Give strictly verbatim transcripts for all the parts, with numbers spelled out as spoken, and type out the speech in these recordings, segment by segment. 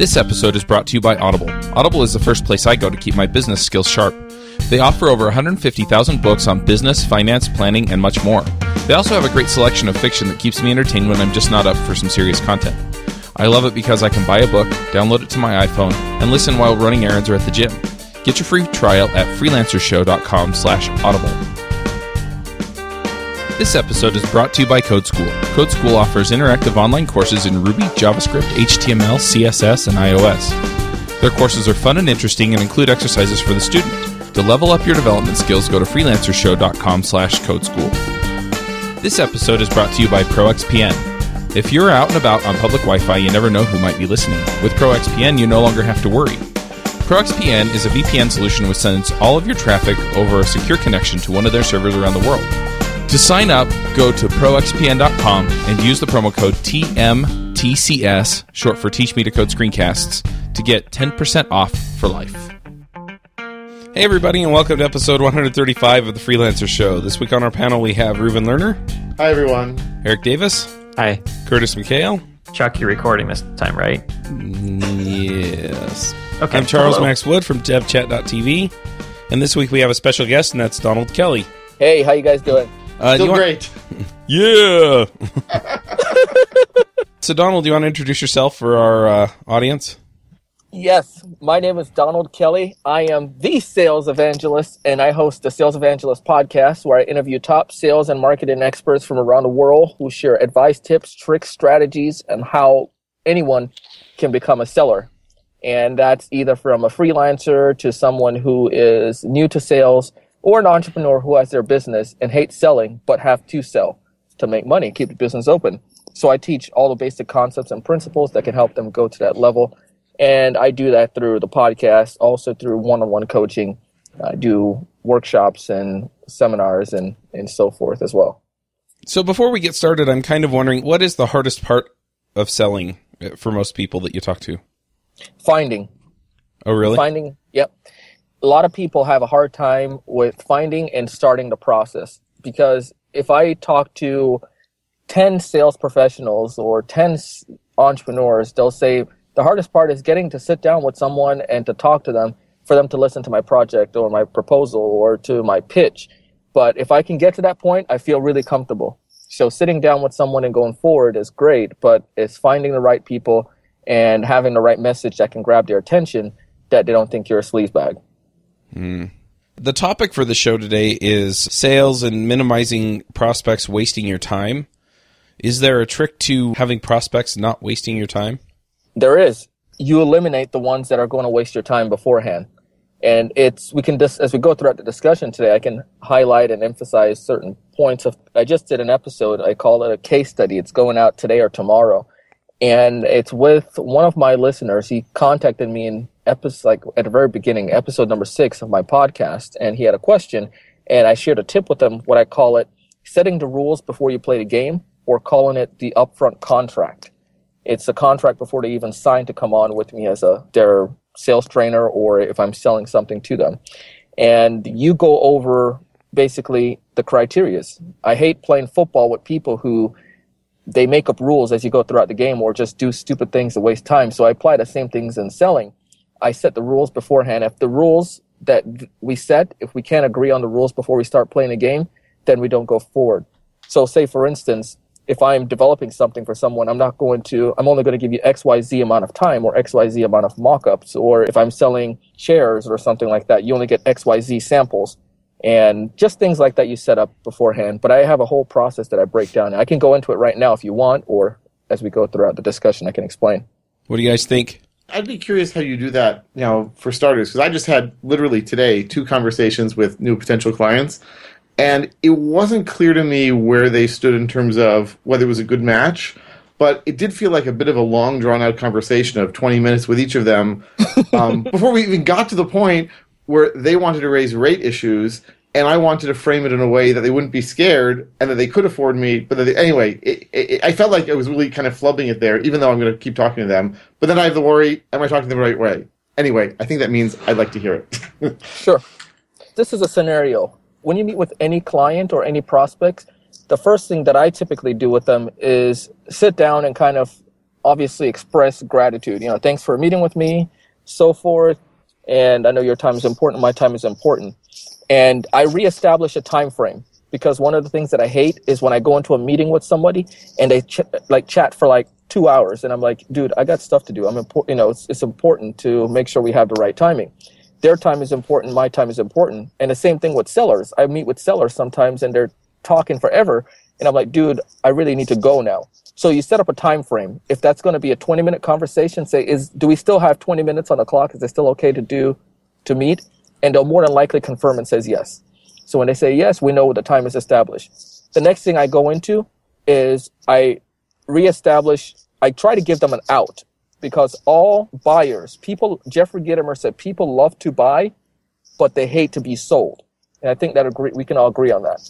This episode is brought to you by Audible. Audible is the first place I go to keep my business skills sharp. They offer over one hundred fifty thousand books on business, finance, planning, and much more. They also have a great selection of fiction that keeps me entertained when I'm just not up for some serious content. I love it because I can buy a book, download it to my iPhone, and listen while running errands or at the gym. Get your free trial at freelancershow.com slash audible. This episode is brought to you by Code School. Code School offers interactive online courses in Ruby, JavaScript, H T M L, C S S, and iOS. Their courses are fun and interesting and include exercises for the student. To level up your development skills, go to freelancershow.com slash code school. This episode is brought to you by ProXPN. If you're out and about on public Wi-Fi, you never know who might be listening. With ProXPN, you no longer have to worry. ProXPN is a V P N solution which sends all of your traffic over a secure connection to one of their servers around the world. To sign up, go to pro x p n dot com and use the promo code T M T C S, short for Teach Me to Code Screencasts, to get ten percent off for life. Hey everybody, and welcome to episode one hundred thirty-five of The Freelancer Show. This week on our panel we have Reuven Lerner. Hi everyone. Eric Davis. Hi. Curtis McHale. Chuck, you're recording this time, right? Yes. Okay. I'm Charles Hello. Maxwood from dev chat dot t v, and this week we have a special guest, and that's Donald Kelly. Hey, how you guys doing? Uh, Still do great. Want... Yeah. So, Donald, do you want to introduce yourself for our uh, audience? Yes. My name is Donald Kelly. I am the Sales Evangelist, and I host the Sales Evangelist Podcast, where I interview top sales and marketing experts from around the world who share advice, tips, tricks, strategies, and how anyone can become a seller. And that's either from a freelancer to someone who is new to sales or an entrepreneur who has their business and hates selling but have to sell to make money, keep the business open. So I teach all the basic concepts and principles that can help them go to that level. And I do that through the podcast, also through one-on-one coaching. I do workshops and seminars and, and so forth as well. So before we get started, I'm kind of wondering, what is the hardest part of selling for most people that you talk to? Finding. Oh, really? Finding, yep. A lot of people have a hard time with finding and starting the process. Because if I talk to ten sales professionals or ten entrepreneurs, they'll say, the hardest part is getting to sit down with someone and to talk to them, for them to listen to my project or my proposal or to my pitch. But if I can get to that point, I feel really comfortable. So sitting down with someone and going forward is great, but it's finding the right people and having the right message that can grab their attention that they don't think you're a sleazebag. Mm. The topic for the show today is sales and minimizing prospects wasting your time. Is there a trick to having prospects not wasting your time? There is. You eliminate the ones that are going to waste your time beforehand. And it's, we can just, as we go throughout the discussion today, I can highlight and emphasize certain points of, I just did an episode, I call it a case study. It's going out today or tomorrow. And it's with one of my listeners. He contacted me in episode, like at the very beginning, episode number six of my podcast. And he had a question, and I shared a tip with him, what I call it, setting the rules before you play the game, or calling it the upfront contract. It's a contract before they even sign to come on with me as a their sales trainer, or if I'm selling something to them. And you go over basically the criterias. I hate playing football with people who they make up rules as you go throughout the game or just do stupid things to waste time. So I apply the same things in selling. I set the rules beforehand. If the rules that we set, if we can't agree on the rules before we start playing the game, then we don't go forward. So say, for instance, if I'm developing something for someone, I'm not going to, I'm only going to give you X Y Z amount of time or X Y Z amount of mock-ups. Or if I'm selling chairs or something like that, you only get X Y Z samples. And just things like that you set up beforehand. But I have a whole process that I break down. I can go into it right now if you want, or as we go throughout the discussion, I can explain. What do you guys think? I'd be curious how you do that, you know, for starters, because I just had literally today two conversations with new potential clients. And it wasn't clear to me where they stood in terms of whether it was a good match, but it did feel like a bit of a long, drawn-out conversation of twenty minutes with each of them um, before we even got to the point where they wanted to raise rate issues, and I wanted to frame it in a way that they wouldn't be scared and that they could afford me. But that they, anyway, it, it, I felt like I was really kind of flubbing it there, even though I'm going to keep talking to them. But then I have the worry, am I talking the right way? Anyway, I think that means I'd like to hear it. Sure. This is a scenario. When you meet with any client or any prospects, the first thing that I typically do with them is sit down and kind of obviously express gratitude. You know, thanks for meeting with me, so forth. And I know your time is important. My time is important. And I reestablish a time frame, because one of the things that I hate is when I go into a meeting with somebody and they ch- like chat for like two hours. And I'm like, dude, I got stuff to do. I'm important. You know, it's, it's important to make sure we have the right timing. Their time is important. My time is important. And the same thing with sellers. I meet with sellers sometimes and they're talking forever. And I'm like, dude, I really need to go now. So you set up a time frame. If that's going to be a twenty-minute conversation, say, is do we still have twenty minutes on the clock? Is it still okay to do to meet? And they'll more than likely confirm and says yes. So when they say yes, we know the time is established. The next thing I go into is I reestablish. I try to give them an out, because all buyers, people, Jeffrey Gitomer said, people love to buy, but they hate to be sold. And I think that agree, we can all agree on that.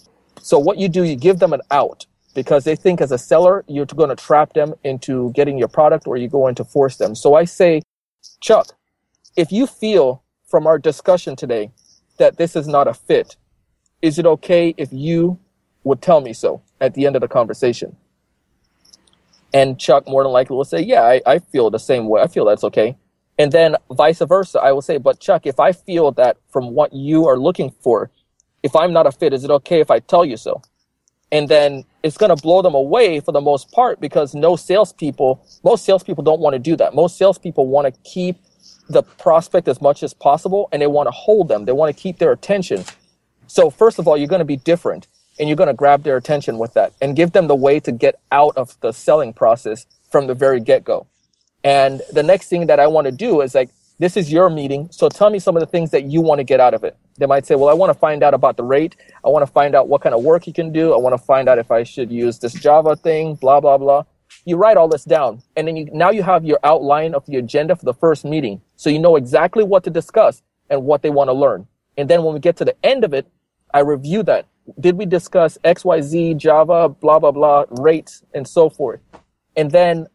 So what you do, you give them an out. Because they think as a seller, you're going to trap them into getting your product, or you're going to force them. So I say, Chuck, if you feel from our discussion today that this is not a fit, is it okay if you would tell me so at the end of the conversation? And Chuck more than likely will say, yeah, I, I feel the same way. I feel that's okay. And then vice versa, I will say, but Chuck, if I feel that from what you are looking for, if I'm not a fit, is it okay if I tell you so? And then it's going to blow them away for the most part, because no salespeople, most salespeople don't want to do that. Most salespeople want to keep the prospect as much as possible, and they want to hold them. They want to keep their attention. So first of all, you're going to be different, and you're going to grab their attention with that and give them the way to get out of the selling process from the very get-go. And the next thing that I want to do is like, this is your meeting, so tell me some of the things that you want to get out of it. They might say, well, I want to find out about the rate. I want to find out what kind of work you can do. I want to find out if I should use this Java thing, blah, blah, blah. You write all this down, and then you, now you have your outline of the agenda for the first meeting, so you know exactly what to discuss and what they want to learn. And then when we get to the end of it, I review that. Did we discuss X, Y, Z, Java, blah, blah, blah, rates, and so forth? And then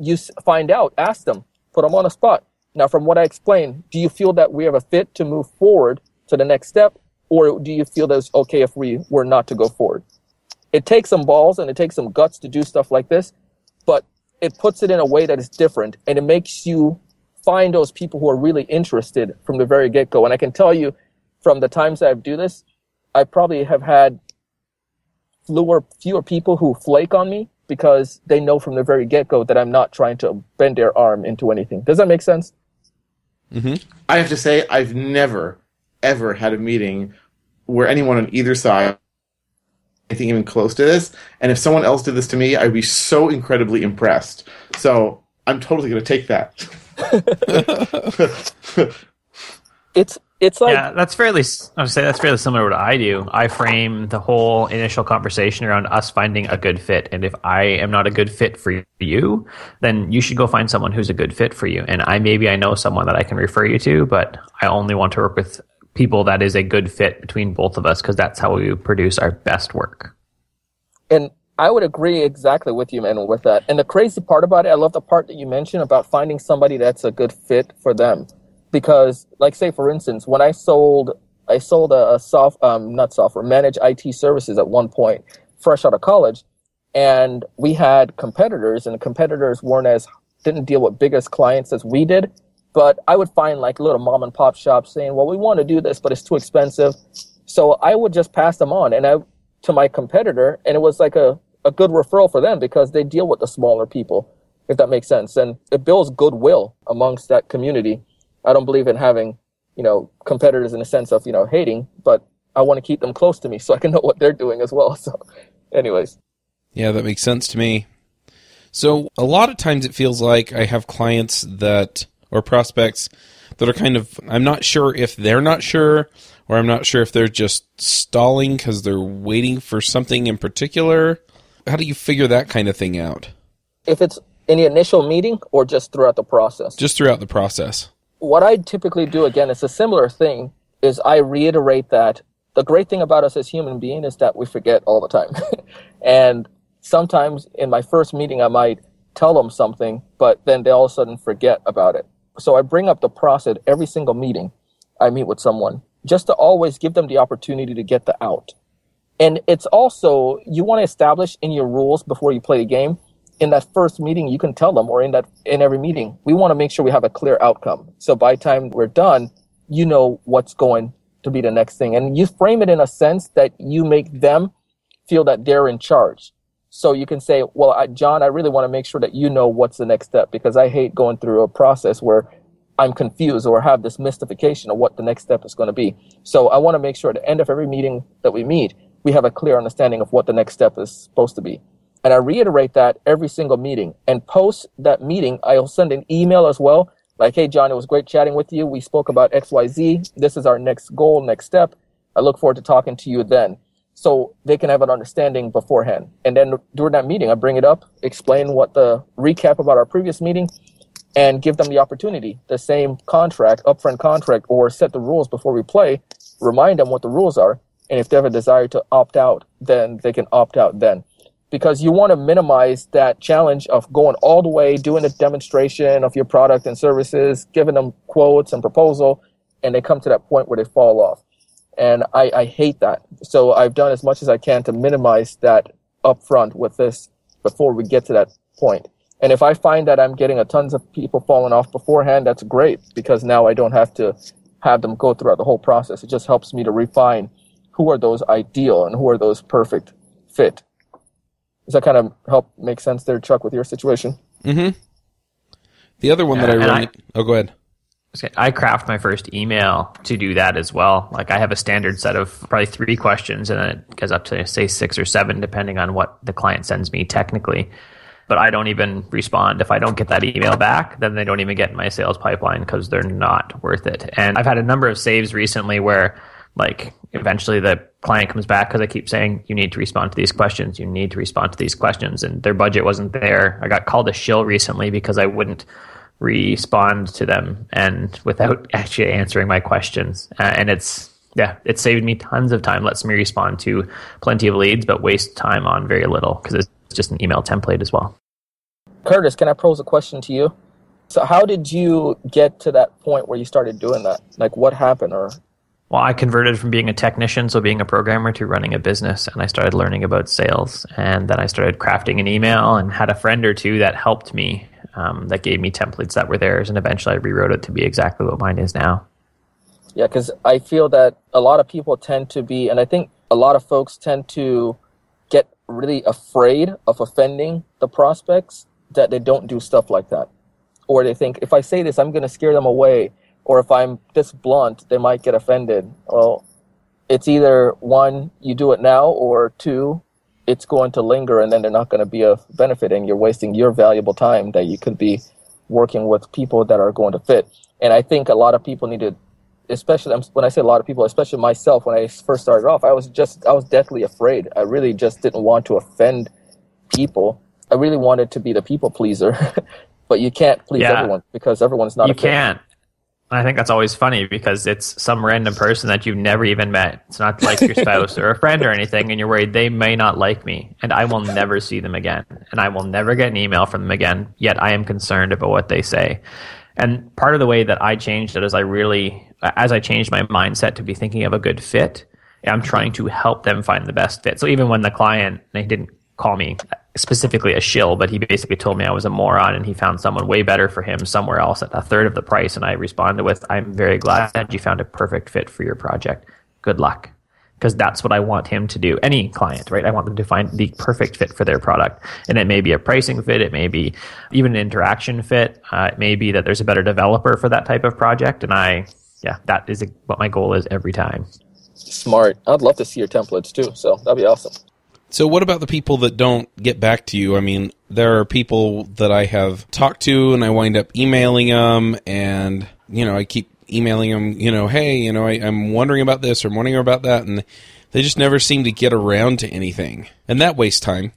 you find out, ask them, put them on the spot. Now, from what I explained, do you feel that we have a fit to move forward to the next step, or do you feel that it's okay if we were not to go forward? It takes some balls and it takes some guts to do stuff like this, but it puts it in a way that is different, and it makes you find those people who are really interested from the very get-go. And I can tell you from the times that I do this, I probably have had fewer, fewer people who flake on me, because they know from the very get-go that I'm not trying to bend their arm into anything. Does that make sense? Mm-hmm. I have to say, I've never, ever had a meeting where anyone on either side, anything even close to this, and if someone else did this to me, I'd be so incredibly impressed. So I'm totally going to take that. it's it's like yeah, that's fairly. I would say that's fairly similar to what I do. I frame the whole initial conversation around us finding a good fit, and if I am not a good fit for you, then you should go find someone who's a good fit for you. And I maybe I know someone that I can refer you to, but I only want to work with people that is a good fit between both of us, because that's how we produce our best work. And I would agree exactly with you, Manuel, with that. And the crazy part about it, I love the part that you mentioned about finding somebody that's a good fit for them. Because, like, say, for instance, when I sold, I sold a, a soft, um, not software, managed I T services at one point, fresh out of college, and we had competitors, and the competitors weren't as, didn't deal with biggest clients as we did, but I would find, like, little mom and pop shops saying, well, we want to do this, but it's too expensive. So I would just pass them on and I to my competitor, and it was like a, a good referral for them, because they deal with the smaller people, if that makes sense. And it builds goodwill amongst that community. I don't believe in having, you know, competitors in the sense of, you know, hating, but I want to keep them close to me so I can know what they're doing as well. So anyways. Yeah, that makes sense to me. So a lot of times it feels like I have clients that, or prospects that are kind of, I'm not sure if they're not sure, or I'm not sure if they're just stalling because they're waiting for something in particular. How do you figure that kind of thing out? If it's in the initial meeting or just throughout the process? Just throughout the process. What I typically do, again, it's a similar thing, is I reiterate that the great thing about us as human beings is that we forget all the time. And sometimes in my first meeting, I might tell them something, but then they all of a sudden forget about it. So I bring up the process every single meeting I meet with someone, just to always give them the opportunity to get the out. And it's also, you want to establish in your rules before you play the game in that first meeting, you can tell them, or in that in every meeting, we want to make sure we have a clear outcome. So by the time we're done, you know what's going to be the next thing. And you frame it in a sense that you make them feel that they're in charge. So you can say, well, I, John, I really want to make sure that you know what's the next step, because I hate going through a process where I'm confused or have this mystification of what the next step is going to be. So I want to make sure at the end of every meeting that we meet, we have a clear understanding of what the next step is supposed to be. And I reiterate that every single meeting. And post that meeting, I'll send an email as well, like, hey, John, it was great chatting with you. We spoke about X Y Z. This is our next goal, next step. I look forward to talking to you then. So they can have an understanding beforehand. And then during that meeting, I bring it up, explain what the recap about our previous meeting, and give them the opportunity, the same contract, upfront contract, or set the rules before we play, remind them what the rules are. And if they have a desire to opt out, then they can opt out then. Because you want to minimize that challenge of going all the way, doing a demonstration of your product and services, giving them quotes and proposal, and they come to that point where they fall off. And I, I hate that. So I've done as much as I can to minimize that upfront with this before we get to that point. And if I find that I'm getting a tons of people falling off beforehand, that's great, because now I don't have to have them go throughout the whole process. It just helps me to refine who are those ideal and who are those perfect fit. Does that kind of help make sense there, Chuck, with your situation? Mm-hmm. The other one that uh, I really... I, oh, go ahead. I craft my first email to do that as well. Like, I have a standard set of probably three questions, and then it goes up to, say, six or seven, depending on what the client sends me technically. But I don't even respond. If I don't get that email back, then they don't even get in my sales pipeline because they're not worth it. And I've had a number of saves recently where, like, eventually the client comes back because I keep saying, you need to respond to these questions. You need to respond to these questions. And their budget wasn't there. I got called a shill recently because I wouldn't respond to them and without actually answering my questions. Uh, and it's, yeah, it saved me tons of time. Lets me respond to plenty of leads, but waste time on very little because it's just an email template as well. Curtis, can I pose a question to you? So how did you get to that point where you started doing that? Like, what happened? Or Well, I converted from being a technician, so being a programmer, to running a business, and I started learning about sales, and then I started crafting an email and had a friend or two that helped me, um, that gave me templates that were theirs, and eventually I rewrote it to be exactly what mine is now. Yeah, because I feel that a lot of people tend to be, and I think a lot of folks tend to get really afraid of offending the prospects, that they don't do stuff like that. Or they think, if I say this, I'm going to scare them away. Or if I'm this blunt, they might get offended. Well, it's either one, you do it now, or two, it's going to linger and then they're not going to be of benefit and you're wasting your valuable time that you could be working with people that are going to fit. And I think a lot of people need to, especially when I say a lot of people, especially myself, when I first started off, I was just, I was deathly afraid. I really just didn't want to offend people. I really wanted to be the people pleaser, but you can't please yeah. everyone because everyone's not. You can't. I think that's always funny because it's some random person that you've never even met. It's not like your spouse or a friend or anything, and you're worried they may not like me, and I will never see them again, and I will never get an email from them again, yet I am concerned about what they say. And part of the way that I changed it is I really, as I changed my mindset to be thinking of a good fit, I'm trying to help them find the best fit. So even when the client, they didn't call me specifically a shill, but he basically told me I was a moron and he found someone way better for him somewhere else at a third of the price. And I responded with, I'm very glad that you found a perfect fit for your project. Good luck. Because that's what I want him to do. Any client, right? I want them to find the perfect fit for their product. And it may be a pricing fit. It may be even an interaction fit. Uh, it may be that there's a better developer for that type of project. And I, yeah, that is what my goal is every time. Smart. I'd love to see your templates too. So that'd be awesome. So what about the people that don't get back to you? I mean, there are people that I have talked to and I wind up emailing them and, you know, I keep emailing them, you know, hey, you know, I, I'm wondering about this or I'm wondering about that. And they just never seem to get around to anything. And that wastes time.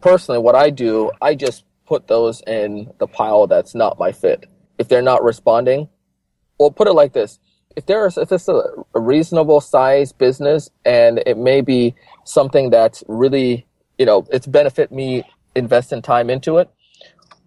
Personally, what I do, I just put those in the pile that's not my fit. If they're not responding, well, put it like this. If there is, if it's a, a reasonable size business and it may be something that's really, you know, it's benefit me investing time into it,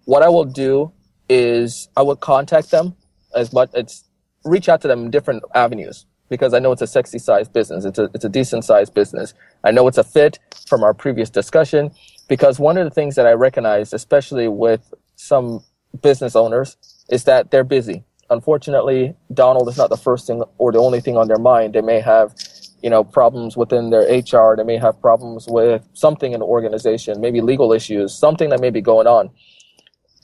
what I will do is I will contact them as much, it's reach out to them in different avenues because I know it's a sexy size business. It's a, it's a decent size business. I know it's a fit from our previous discussion. Because one of the things that I recognize, especially with some business owners, is that they're busy. Unfortunately, Donald is not the first thing or the only thing on their mind. They may have, you know, problems within their H R. They may have problems with something in the organization, maybe legal issues, something that may be going on.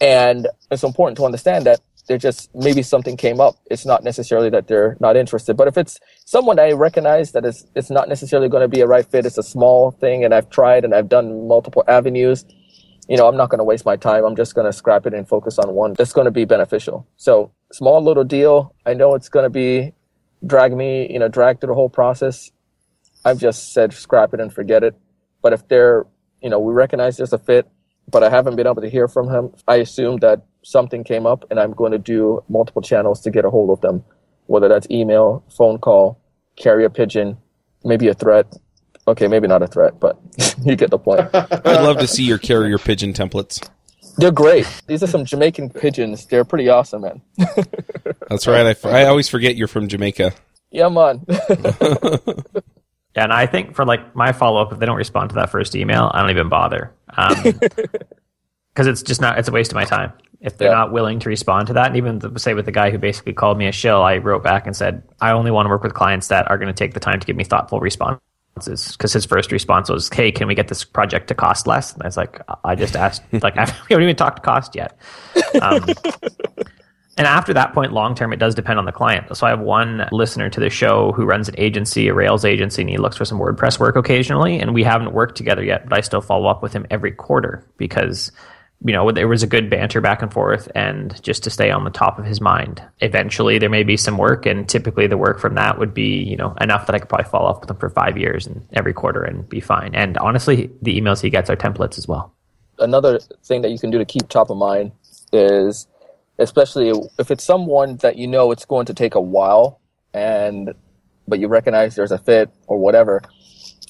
And it's important to understand that they're just, maybe something came up. It's not necessarily that they're not interested. But if it's someone I recognize that it's, it's not necessarily going to be a right fit, it's a small thing, and I've tried and I've done multiple avenues, you know, I'm not going to waste my time. I'm just going to scrap it and focus on one that's going to be beneficial. So small little deal. I know it's going to be drag me, you know, drag through the whole process. I've just said scrap it and forget it. But if they're, you know, we recognize there's a fit, but I haven't been able to hear from him, I assume that something came up, and I'm going to do multiple channels to get a hold of them, whether that's email, phone call, carrier pigeon, maybe a threat. Okay, maybe not a threat, but you get the point. I'd love to see your carrier pigeon templates. They're great. These are some Jamaican pigeons. They're pretty awesome, man. That's right. I, f- I always forget you're from Jamaica. Yeah, man. Yeah, and I think for like my follow-up, if they don't respond to that first email, I don't even bother. Um, because it's just not, it's a waste of my time. If they're yeah. not willing to respond to that, and even the, say with the guy who basically called me a shill, I wrote back and said, I only want to work with clients that are going to take the time to give me thoughtful responses. Because his first response was, hey, can we get this project to cost less? And I was like, I just asked, like, I haven't even talked cost yet. Um, and after that point, long-term, it does depend on the client. So I have one listener to the show who runs an agency, a Rails agency, and he looks for some WordPress work occasionally. And we haven't worked together yet, but I still follow up with him every quarter because, you know, there was a good banter back and forth, and just to stay on the top of his mind. Eventually, there may be some work, and typically the work from that would be, you know, enough that I could probably follow up with him for five years and every quarter and be fine. And honestly, the emails he gets are templates as well. Another thing that you can do to keep top of mind is, especially if it's someone that you know it's going to take a while, and but you recognize there's a fit or whatever,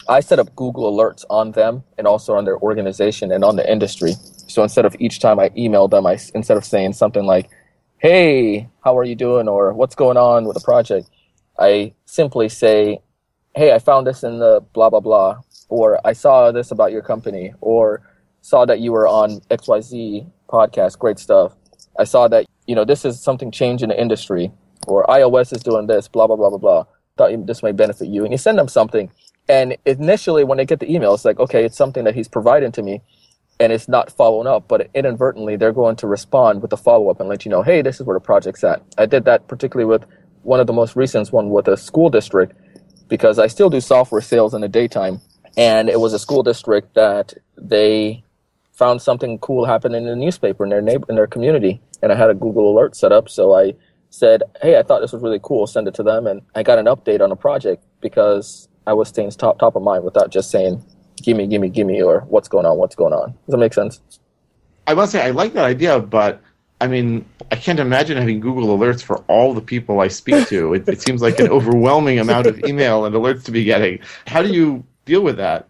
I set up Google Alerts on them and also on their organization and on the industry. So instead of each time I email them, I, instead of saying something like, hey, how are you doing? Or what's going on with the project? I simply say, hey, I found this in the blah, blah, blah. Or I saw this about your company. Or saw that you were on X Y Z podcast. Great stuff. I saw that, you know, this is something changed in the industry. Or iOS is doing this, blah, blah, blah, blah, blah. Thought this may benefit you. And you send them something. And initially when they get the email, it's like, okay, it's something that he's providing to me. And it's not following up, but inadvertently, they're going to respond with a follow-up and let you know, hey, this is where the project's at. I did that particularly with one of the most recent one with a school district, because I still do software sales in the daytime. And it was a school district that they found something cool happening in the newspaper in their neighbor, in their community. And I had a Google Alert set up. So I said, hey, I thought this was really cool. Send it to them. And I got an update on a project because I was staying top, top of mind without just saying, gimme, gimme, gimme, or what's going on, what's going on. Does that make sense? I must say, I like that idea, but, I mean, I can't imagine having Google Alerts for all the people I speak to. it, it seems like an overwhelming amount of email and alerts to be getting. How do you deal with that?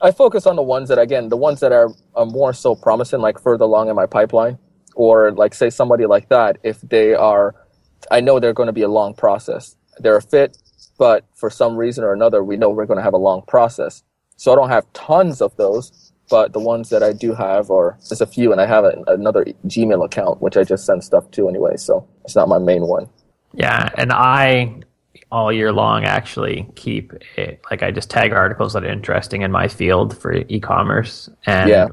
I focus on the ones that, again, the ones that are, are more so promising, like further along in my pipeline, or, like, say, somebody like that, if they are, I know they're going to be a long process. They're a fit, but for some reason or another, we know we're going to have a long process. So I don't have tons of those, but the ones that I do have are just a few, and I have a, another Gmail account, which I just send stuff to anyway, so it's not my main one. Yeah, and I, all year long, actually keep it, like I just tag articles that are interesting in my field for e-commerce, and yeah.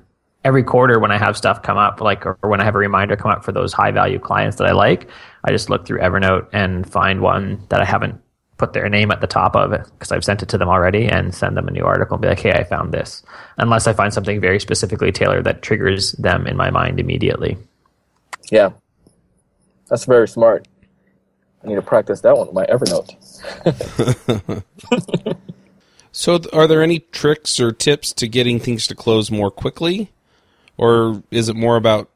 every quarter when I have stuff come up, like or when I have a reminder come up for those high-value clients that I like, I just look through Evernote and find one that I haven't put their name at the top of it because I've sent it to them already and send them a new article and be like, hey, I found this. Unless I find something very specifically tailored that triggers them in my mind immediately. Yeah. That's very smart. I need to practice that one with my Evernote. So are there any tricks or tips to getting things to close more quickly? Or is it more about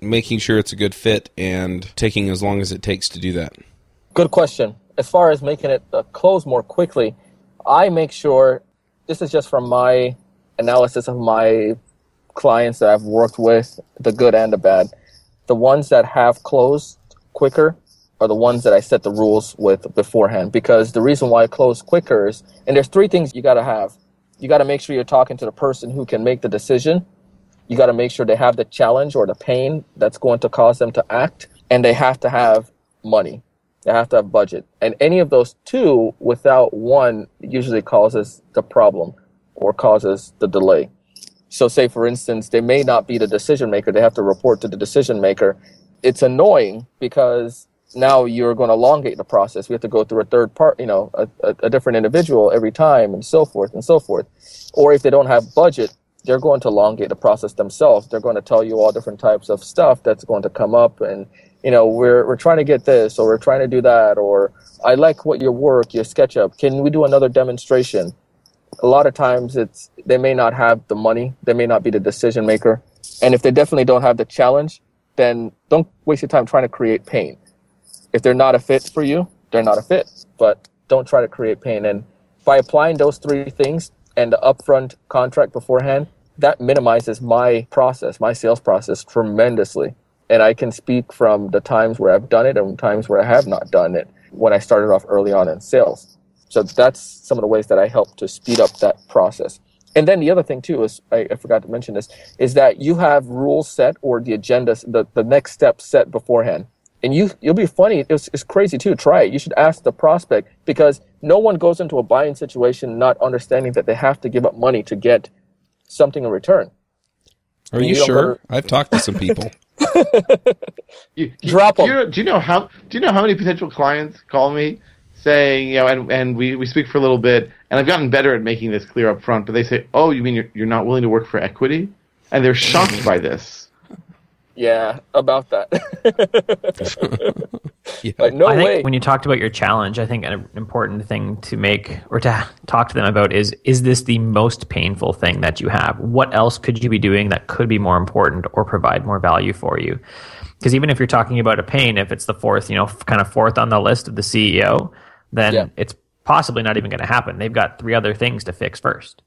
making sure it's a good fit and taking as long as it takes to do that? Good question. As far as making it uh, close more quickly, I make sure, this is just from my analysis of my clients that I've worked with, the good and the bad. The ones that have closed quicker are the ones that I set the rules with beforehand. Because the reason why I close quicker is, and there's three things you got to have. You got to make sure you're talking to the person who can make the decision. You got to make sure they have the challenge or the pain that's going to cause them to act, and they have to have money. They have to have budget. And any of those two without one usually causes the problem or causes the delay. So say, for instance, they may not be the decision maker. They have to report to the decision maker. It's annoying because now you're going to elongate the process. We have to go through a third part, you know, a, a, a different individual every time and so forth and so forth. Or if they don't have budget, they're going to elongate the process themselves. They're going to tell you all different types of stuff that's going to come up, and, you know, we're we're trying to get this, or we're trying to do that, or I like what your work, your SketchUp. Can we do another demonstration? A lot of times it's they may not have the money. They may not be the decision maker. And if they definitely don't have the challenge, then don't waste your time trying to create pain. If they're not a fit for you, they're not a fit. But don't try to create pain. And by applying those three things and the upfront contract beforehand, that minimizes my process, my sales process tremendously. And I can speak from the times where I've done it and times where I have not done it when I started off early on in sales. So that's some of the ways that I help to speed up that process. And then the other thing, too, is I, I forgot to mention this, is that you have rules set or the agenda, the, the next step set beforehand. And you, you'll be funny. It's, it's crazy, too. Try it. You should ask the prospect, because no one goes into a buying situation not understanding that they have to give up money to get something in return. Are you, you sure? Remember. I've talked to some people. you, you, Drop them. You, do you know how? Do you know how many potential clients call me saying, you know, and, and we, we speak for a little bit, and I've gotten better at making this clear up front. But they say, "Oh, you mean you're you're not willing to work for equity?" And they're shocked by this. Yeah, about that. Yeah. Like, no I think way. When you talked about your challenge, I think an important thing to make or to talk to them about is, is this the most painful thing that you have? What else could you be doing that could be more important or provide more value for you? Because even if you're talking about a pain, if it's the fourth, you know, kind of fourth on the list of the C E O, then yeah. It's possibly not even going to happen. They've got three other things to fix first.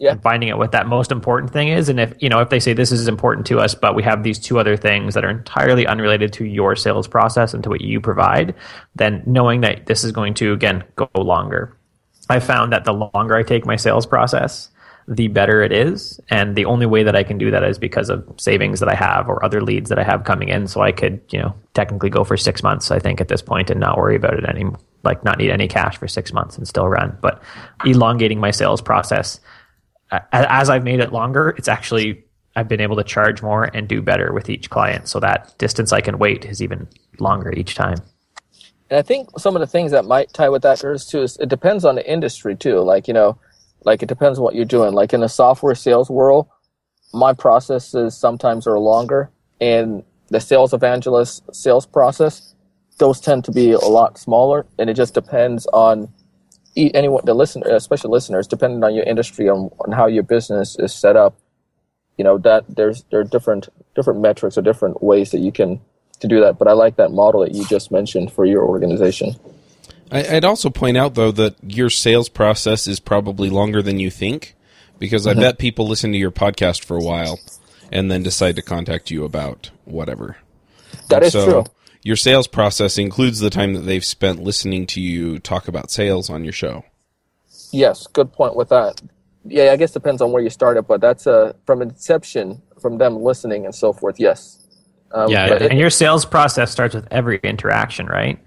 Yeah. And finding out what that most important thing is. And if, you know, if they say this is important to us, but we have these two other things that are entirely unrelated to your sales process and to what you provide, then knowing that this is going to, again, go longer. I found that the longer I take my sales process, the better it is. And the only way that I can do that is because of savings that I have or other leads that I have coming in. So I could, you know, technically go for six months, I think, at this point and not worry about it anymore, like not need any cash for six months and still run. But elongating my sales process, as I've made it longer, it's actually, I've been able to charge more and do better with each client. So that distance I can wait is even longer each time. And I think some of the things that might tie with that too is it depends on the industry too. Like, you know, like it depends on what you're doing. Like in the software sales world, my processes sometimes are longer, and the sales evangelist sales process, those tend to be a lot smaller. And it just depends on anyone, the listener, especially listeners, depending on your industry and on, on how your business is set up, you know, that there's there are different different metrics or different ways that you can to do that. But I like that model that you just mentioned for your organization. I, I'd also point out, though, that your sales process is probably longer than you think, because mm-hmm. I bet people listen to your podcast for a while and then decide to contact you about whatever. That and is so, true. Your sales process includes the time that they've spent listening to you talk about sales on your show. Yes, good point with that. Yeah, I guess it depends on where you started, but that's uh, from inception, from them listening and so forth, yes. Um, yeah, and it, your sales process starts with every interaction, right?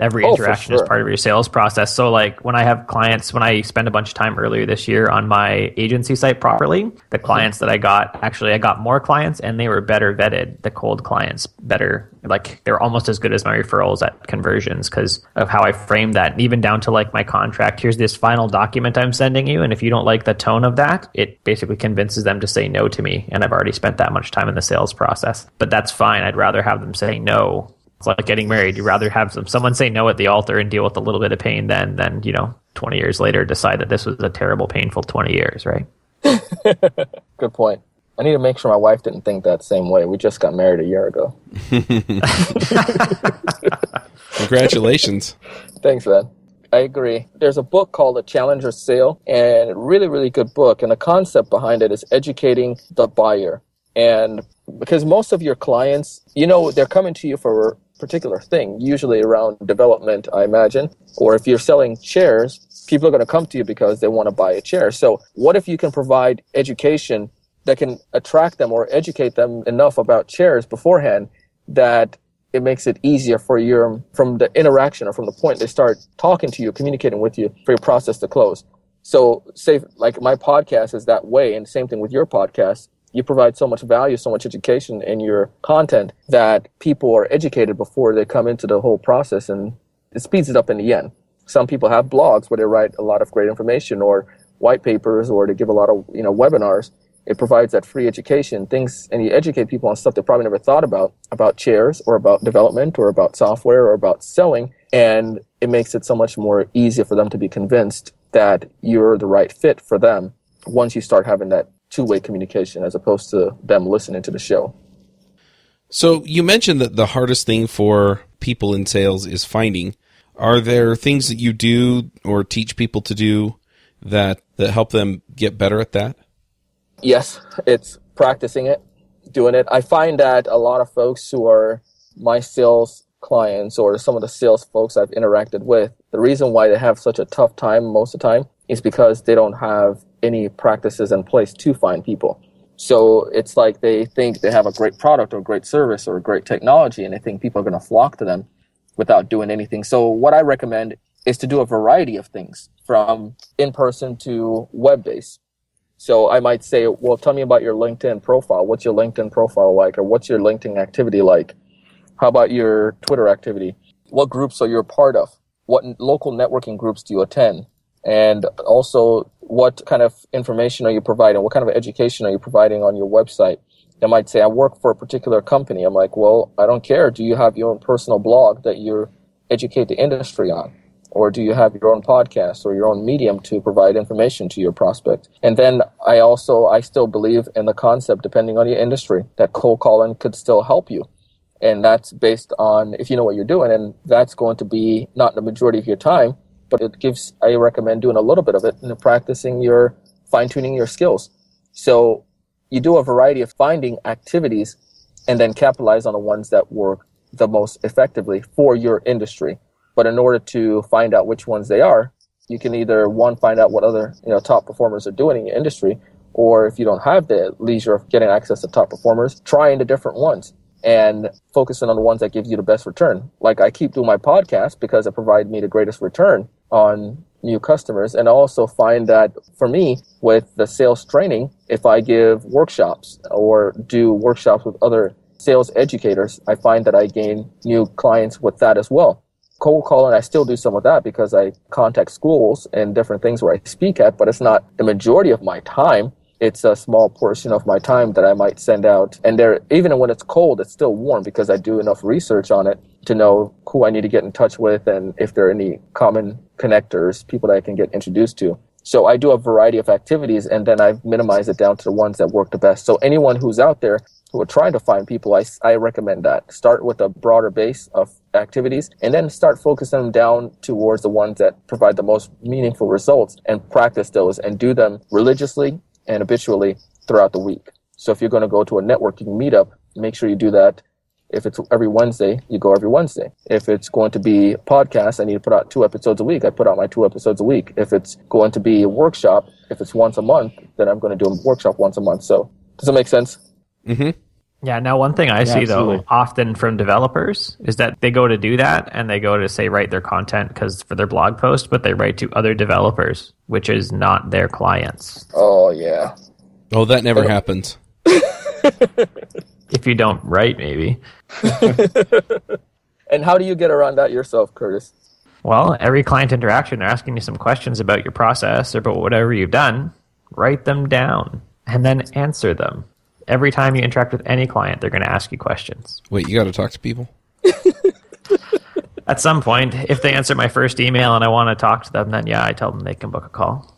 Every interaction oh, for sure. is part of your sales process. So like when I have clients, when I spend a bunch of time earlier this year on my agency site properly, the clients that I got, actually I got more clients and they were better vetted, the cold clients better, like they're almost as good as my referrals at conversions because of how I framed that, even down to like my contract. Here's this final document I'm sending you, and if you don't like the tone of that, it basically convinces them to say no to me, and I've already spent that much time in the sales process. But that's fine. I'd rather have them say no. It's like getting married. You'd rather have some, someone say no at the altar and deal with a little bit of pain than, than, you know, twenty years later decide that this was a terrible, painful twenty years, right? Good point. I need to make sure my wife didn't think that same way. We just got married a year ago. Congratulations. Thanks, man. I agree. There's a book called The Challenger Sale, and a really, really good book. And the concept behind it is educating the buyer. And because most of your clients, you know, they're coming to you for a particular thing, usually around development, I imagine. Or if you're selling chairs, people are going to come to you because they want to buy a chair. So what if you can provide education that can attract them or educate them enough about chairs beforehand that it makes it easier for your, from the interaction or from the point they start talking to you, communicating with you, for your process to close. So say like my podcast is that way, and same thing with your podcast. You provide so much value, so much education in your content that people are educated before they come into the whole process, and it speeds it up in the end. Some people have blogs where they write a lot of great information or white papers, or they give a lot of, you know, webinars. It provides that free education, things, and you educate people on stuff they probably never thought about, about chairs or about development or about software or about selling, and it makes it so much more easier for them to be convinced that you're the right fit for them once you start having that two-way communication as opposed to them listening to the show. So you mentioned that the hardest thing for people in sales is finding. Are there things that you do or teach people to do that, that help them get better at that? Yes, it's practicing it, doing it. I find that a lot of folks who are my sales clients or some of the sales folks I've interacted with, the reason why they have such a tough time most of the time is because they don't have any practices in place to find people. So it's like they think they have a great product or a great service or a great technology, and they think people are going to flock to them without doing anything. So what I recommend is to do a variety of things, from in-person to web-based. So I might say, well, tell me about your LinkedIn profile. What's your LinkedIn profile like? Or what's your LinkedIn activity like? How about your Twitter activity? What groups are you a part of? What local networking groups do you attend? And also, what kind of information are you providing? What kind of education are you providing on your website? They might say, I work for a particular company. I'm like, well, I don't care. Do you have your own personal blog that you educate the industry on? Or do you have your own podcast or your own medium to provide information to your prospect? And then I also, I still believe in the concept, depending on your industry, that cold calling could still help you. And that's based on if you know what you're doing, and that's going to be not the majority of your time, but it gives, I recommend doing a little bit of it and practicing your, fine-tuning your skills. So you do a variety of finding activities and then capitalize on the ones that work the most effectively for your industry. But in order to find out which ones they are, you can either, one, find out what other, you know, top performers are doing in your industry, or if you don't have the leisure of getting access to top performers, trying the different ones and focusing on the ones that give you the best return. Like I keep doing my podcast because it provides me the greatest return on new customers. And I also find that for me, with the sales training, if I give workshops or do workshops with other sales educators, I find that I gain new clients with that as well. Cold calling, I still do some of that because I contact schools and different things where I speak at, but it's not the majority of my time. It's a small portion of my time that I might send out. And there, even when it's cold, it's still warm because I do enough research on it to know who I need to get in touch with and if there are any common connectors, people that I can get introduced to. So I do a variety of activities, and then I've minimized it down to the ones that work the best. So anyone who's out there who are trying to find people, I, I recommend that. Start with a broader base of activities and then start focusing them down towards the ones that provide the most meaningful results, and practice those and do them religiously and habitually throughout the week. So if you're going to go to a networking meetup, make sure you do that. If it's every Wednesday, you go every Wednesday. If it's going to be podcasts, I need to put out two episodes a week. I put out my two episodes a week. If it's going to be a workshop, if it's once a month, then I'm going to do a workshop once a month. So does that make sense? Mm-hmm. Yeah, now one thing I yeah, see, absolutely. though, often from developers is that they go to do that and they go to, say, write their content because for their blog post, but they write to other developers, which is not their clients. Oh, yeah. Oh, that never happens. If you don't write, maybe. And how do you get around that yourself, Curtis? Well, every client interaction, they're asking you some questions about your process or about whatever you've done. Write them down and then answer them. Every time you interact with any client, they're going to ask you questions. Wait, you got to talk to people? At some point, if they answer my first email and I want to talk to them, then yeah, I tell them they can book a call.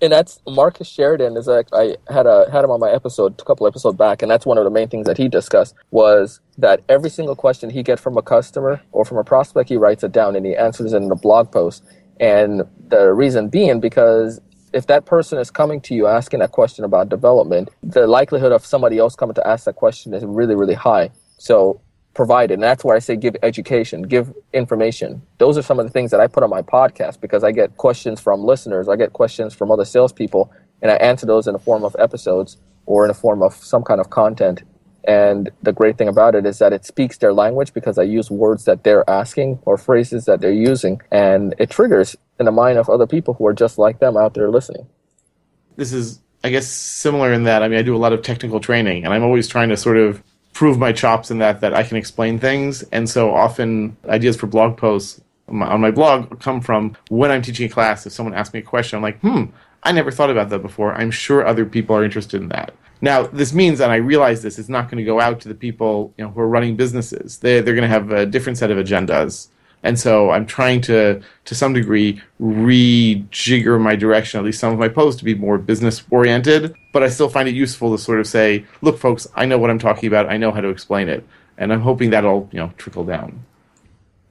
And that's Marcus Sheridan. Is like I had a had him on my episode a couple episodes back, and that's one of the main things that he discussed was that every single question he gets from a customer or from a prospect, he writes it down and he answers it in a blog post. And the reason being because if that person is coming to you asking a question about development, the likelihood of somebody else coming to ask that question is really, really high. So provide it. And that's where I say give education, give information. Those are some of the things that I put on my podcast because I get questions from listeners. I get questions from other salespeople, and I answer those in the form of episodes or in the form of some kind of content. And the great thing about it is that it speaks their language because I use words that they're asking or phrases that they're using, and it triggers in the mind of other people who are just like them out there listening. This is, I guess, similar in that, I mean, I do a lot of technical training, and I'm always trying to sort of prove my chops in that, that I can explain things. And so often ideas for blog posts on my blog come from when I'm teaching a class. If someone asks me a question, I'm like, hmm, I never thought about that before. I'm sure other people are interested in that. Now, this means, and I realize this, it's not going to go out to the people, you know, who are running businesses. They, they're going to have a different set of agendas. And so I'm trying to, to some degree, rejigger my direction, at least some of my posts, to be more business-oriented. But I still find it useful to sort of say, look, folks, I know what I'm talking about. I know how to explain it. And I'm hoping that'll, you know, trickle down.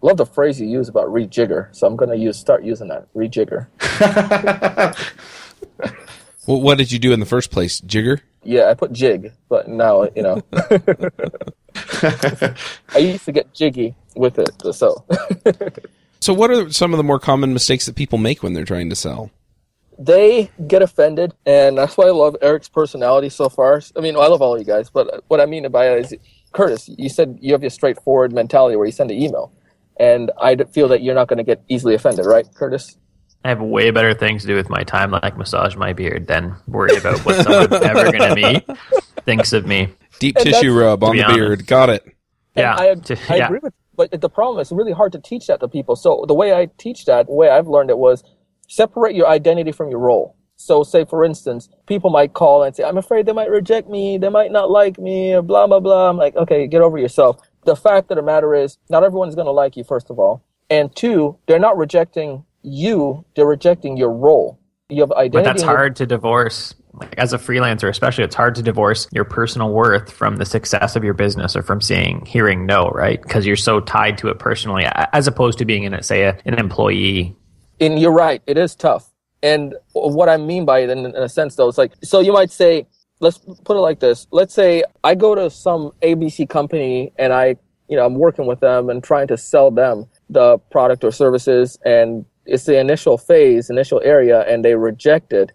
Love the phrase you use about rejigger. So I'm going to use start using that, rejigger. Well, what did you do in the first place, jigger? Yeah, I put jig, but now, you know. I used to get jiggy with it, so. So what are some of the more common mistakes that people make when they're trying to sell? They get offended, and that's why I love Eric's personality so far. I mean, I love all you guys, but what I mean by it is, Curtis, you said you have your straightforward mentality where you send an email, and I feel that you're not going to get easily offended, right, Curtis? I have way better things to do with my time, like massage my beard, than worry about what someone's ever going to be thinks of me. Deep and tissue rub on the honest. Beard. Got it. Yeah. I, to, I yeah. agree with you, but the problem is really hard to teach that to people. So the way I teach that, the way I've learned it was separate your identity from your role. So say, for instance, people might call and say, I'm afraid they might reject me, they might not like me, blah, blah, blah. I'm like, okay, get over yourself. The fact of the matter is not everyone's going to like you, first of all. And two, they're not rejecting you, they're rejecting your role. You have identity. But that's hard to divorce. Like, as a freelancer, especially, it's hard to divorce your personal worth from the success of your business or from seeing, hearing no, right? Because you're so tied to it personally, as opposed to being, in it, say, a, an employee. And you're right. It is tough. And what I mean by it, in, in a sense, though, it's like, so you might say, let's put it like this. Let's say I go to some A B C company and I, you know, I'm working with them and trying to sell them the product or services, and it's the initial phase, initial area, and they rejected.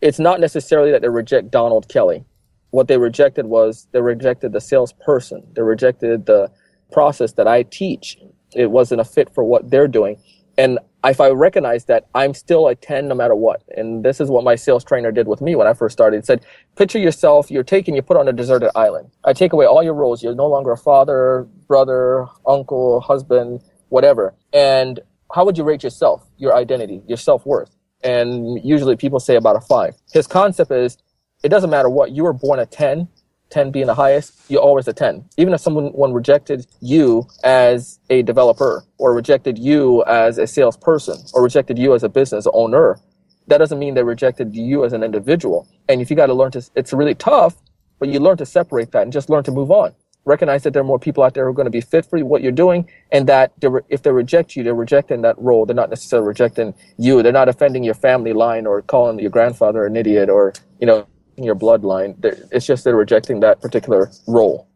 It's not necessarily that they reject Donald Kelly. What they rejected was they rejected the salesperson. They rejected the process that I teach. It wasn't a fit for what they're doing. And if I recognize that, I'm still a ten no matter what. And this is what my sales trainer did with me when I first started. He said, picture yourself, you're taken, you put on a deserted island. I take away all your roles. You're no longer a father, brother, uncle, husband, whatever. And how would you rate yourself, your identity, your self-worth? And usually people say about a five. His concept is, it doesn't matter what. You were born a ten, ten being the highest, you're always a ten. Even if someone rejected you as a developer or rejected you as a salesperson or rejected you as a business owner, that doesn't mean they rejected you as an individual. And if you got to learn to, it's really tough, but you learn to separate that and just learn to move on. Recognize that there are more people out there who are going to be fit for what you're doing, and that they re- if they reject you, they're rejecting that role. They're not necessarily rejecting you. They're not offending your family line or calling your grandfather an idiot or, you know, your bloodline. They're, it's just they're rejecting that particular role.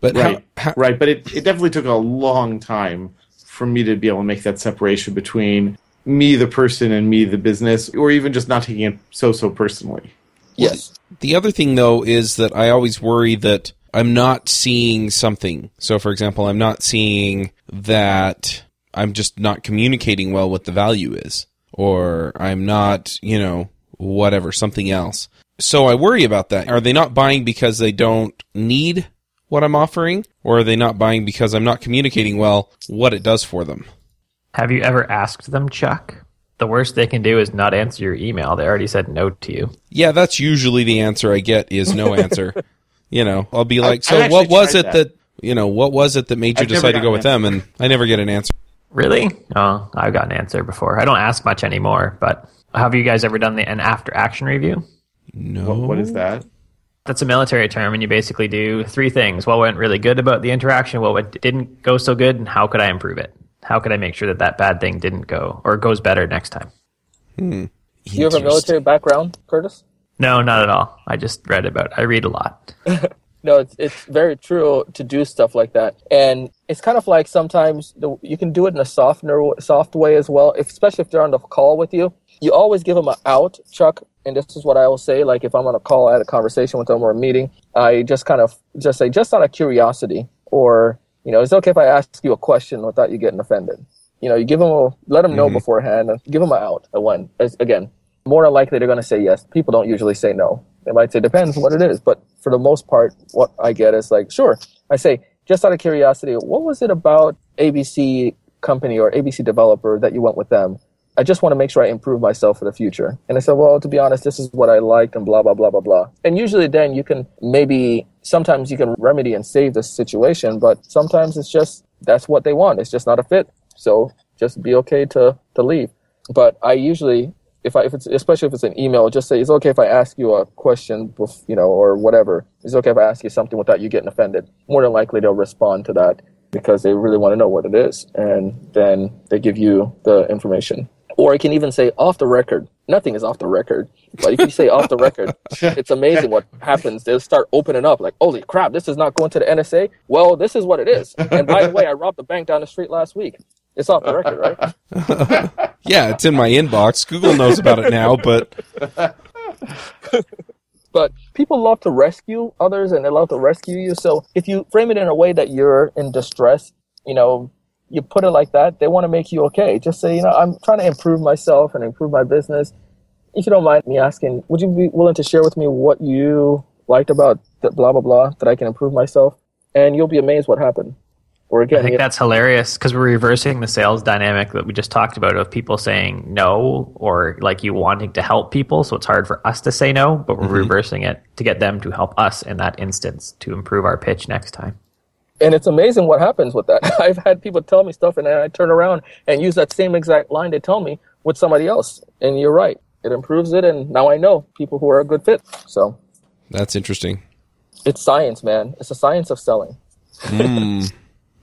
But right, how, how, right. But it, it definitely took a long time for me to be able to make that separation between me, the person, and me, the business, or even just not taking it so, so personally. Yes. The other thing, though, is that I always worry that I'm not seeing something. So, for example, I'm not seeing that I'm just not communicating well what the value is, or I'm not, you know, whatever, something else. So I worry about that. Are they not buying because they don't need what I'm offering, or are they not buying because I'm not communicating well what it does for them? Have you ever asked them, Chuck? The worst they can do is not answer your email. They already said no to you. Yeah, that's usually the answer I get is no answer. You know, I'll be like, so what was it that. that, you know, what was it that made you I've decide to go with them? And I never get an answer. Really? No, I've got an answer before. I don't ask much anymore, but have you guys ever done the an after action review? No. What, what is that? That's a military term, and you basically do three things. What went really good about the interaction, what didn't go so good, and how could I improve it? How could I make sure that that bad thing didn't go, or goes better next time? Hmm. You have a military background, Curtis? No, not at all. I just read about it. I read a lot. No, it's it's very true to do stuff like that. And it's kind of like sometimes the, you can do it in a softer, soft way as well, if, especially if they're on the call with you. You always give them an out, Chuck, and this is what I always say, like if I'm on a call, I had a conversation with them or a meeting, I just kind of just say, just out of curiosity, or, you know, is it okay if I ask you a question without you getting offended? You know, you give them, a, let them know mm-hmm. beforehand, and give them an out, a one. As, again, more than likely they're going to say yes. People don't usually say no. They might say, depends what it is. But for the most part, what I get is like, sure. I say, just out of curiosity, what was it about A B C company or A B C developer that you went with them? I just want to make sure I improve myself for the future. And I said, well, to be honest, this is what I liked and blah, blah, blah, blah, blah. And usually then you can maybe, sometimes you can remedy and save the situation, but sometimes it's just, that's what they want. It's just not a fit. So just be okay to, to leave. But I usually, if I, if it's, especially if it's an email, just say, it's okay if I ask you a question, you know, or whatever. It's okay if I ask you something without you getting offended. More than likely they'll respond to that because they really want to know what it is. And then they give you the information. Or I can even say off the record. Nothing is off the record. But if you say off the record, it's amazing what happens. They'll start opening up like, holy crap, this is not going to the N S A? Well, this is what it is. And by the way, I robbed a bank down the street last week. It's off the record, right? Yeah, it's in my inbox. Google knows about it now, but... But people love to rescue others and they love to rescue you. So if you frame it in a way that you're in distress, you know, you put it like that, they want to make you okay. Just say, you know, I'm trying to improve myself and improve my business. If you don't mind me asking, would you be willing to share with me what you liked about the blah, blah, blah, that I can improve myself? And you'll be amazed what happened. Or again, I think that's hilarious because we're reversing the sales dynamic that we just talked about of people saying no or like you wanting to help people. So it's hard for us to say no, but we're mm-hmm. reversing it to get them to help us in that instance to improve our pitch next time. And it's amazing what happens with that. I've had people tell me stuff and then I turn around and use that same exact line they tell me with somebody else. And you're right. It improves it. And now I know people who are a good fit. So that's interesting. It's science, man. It's a science of selling. Mm.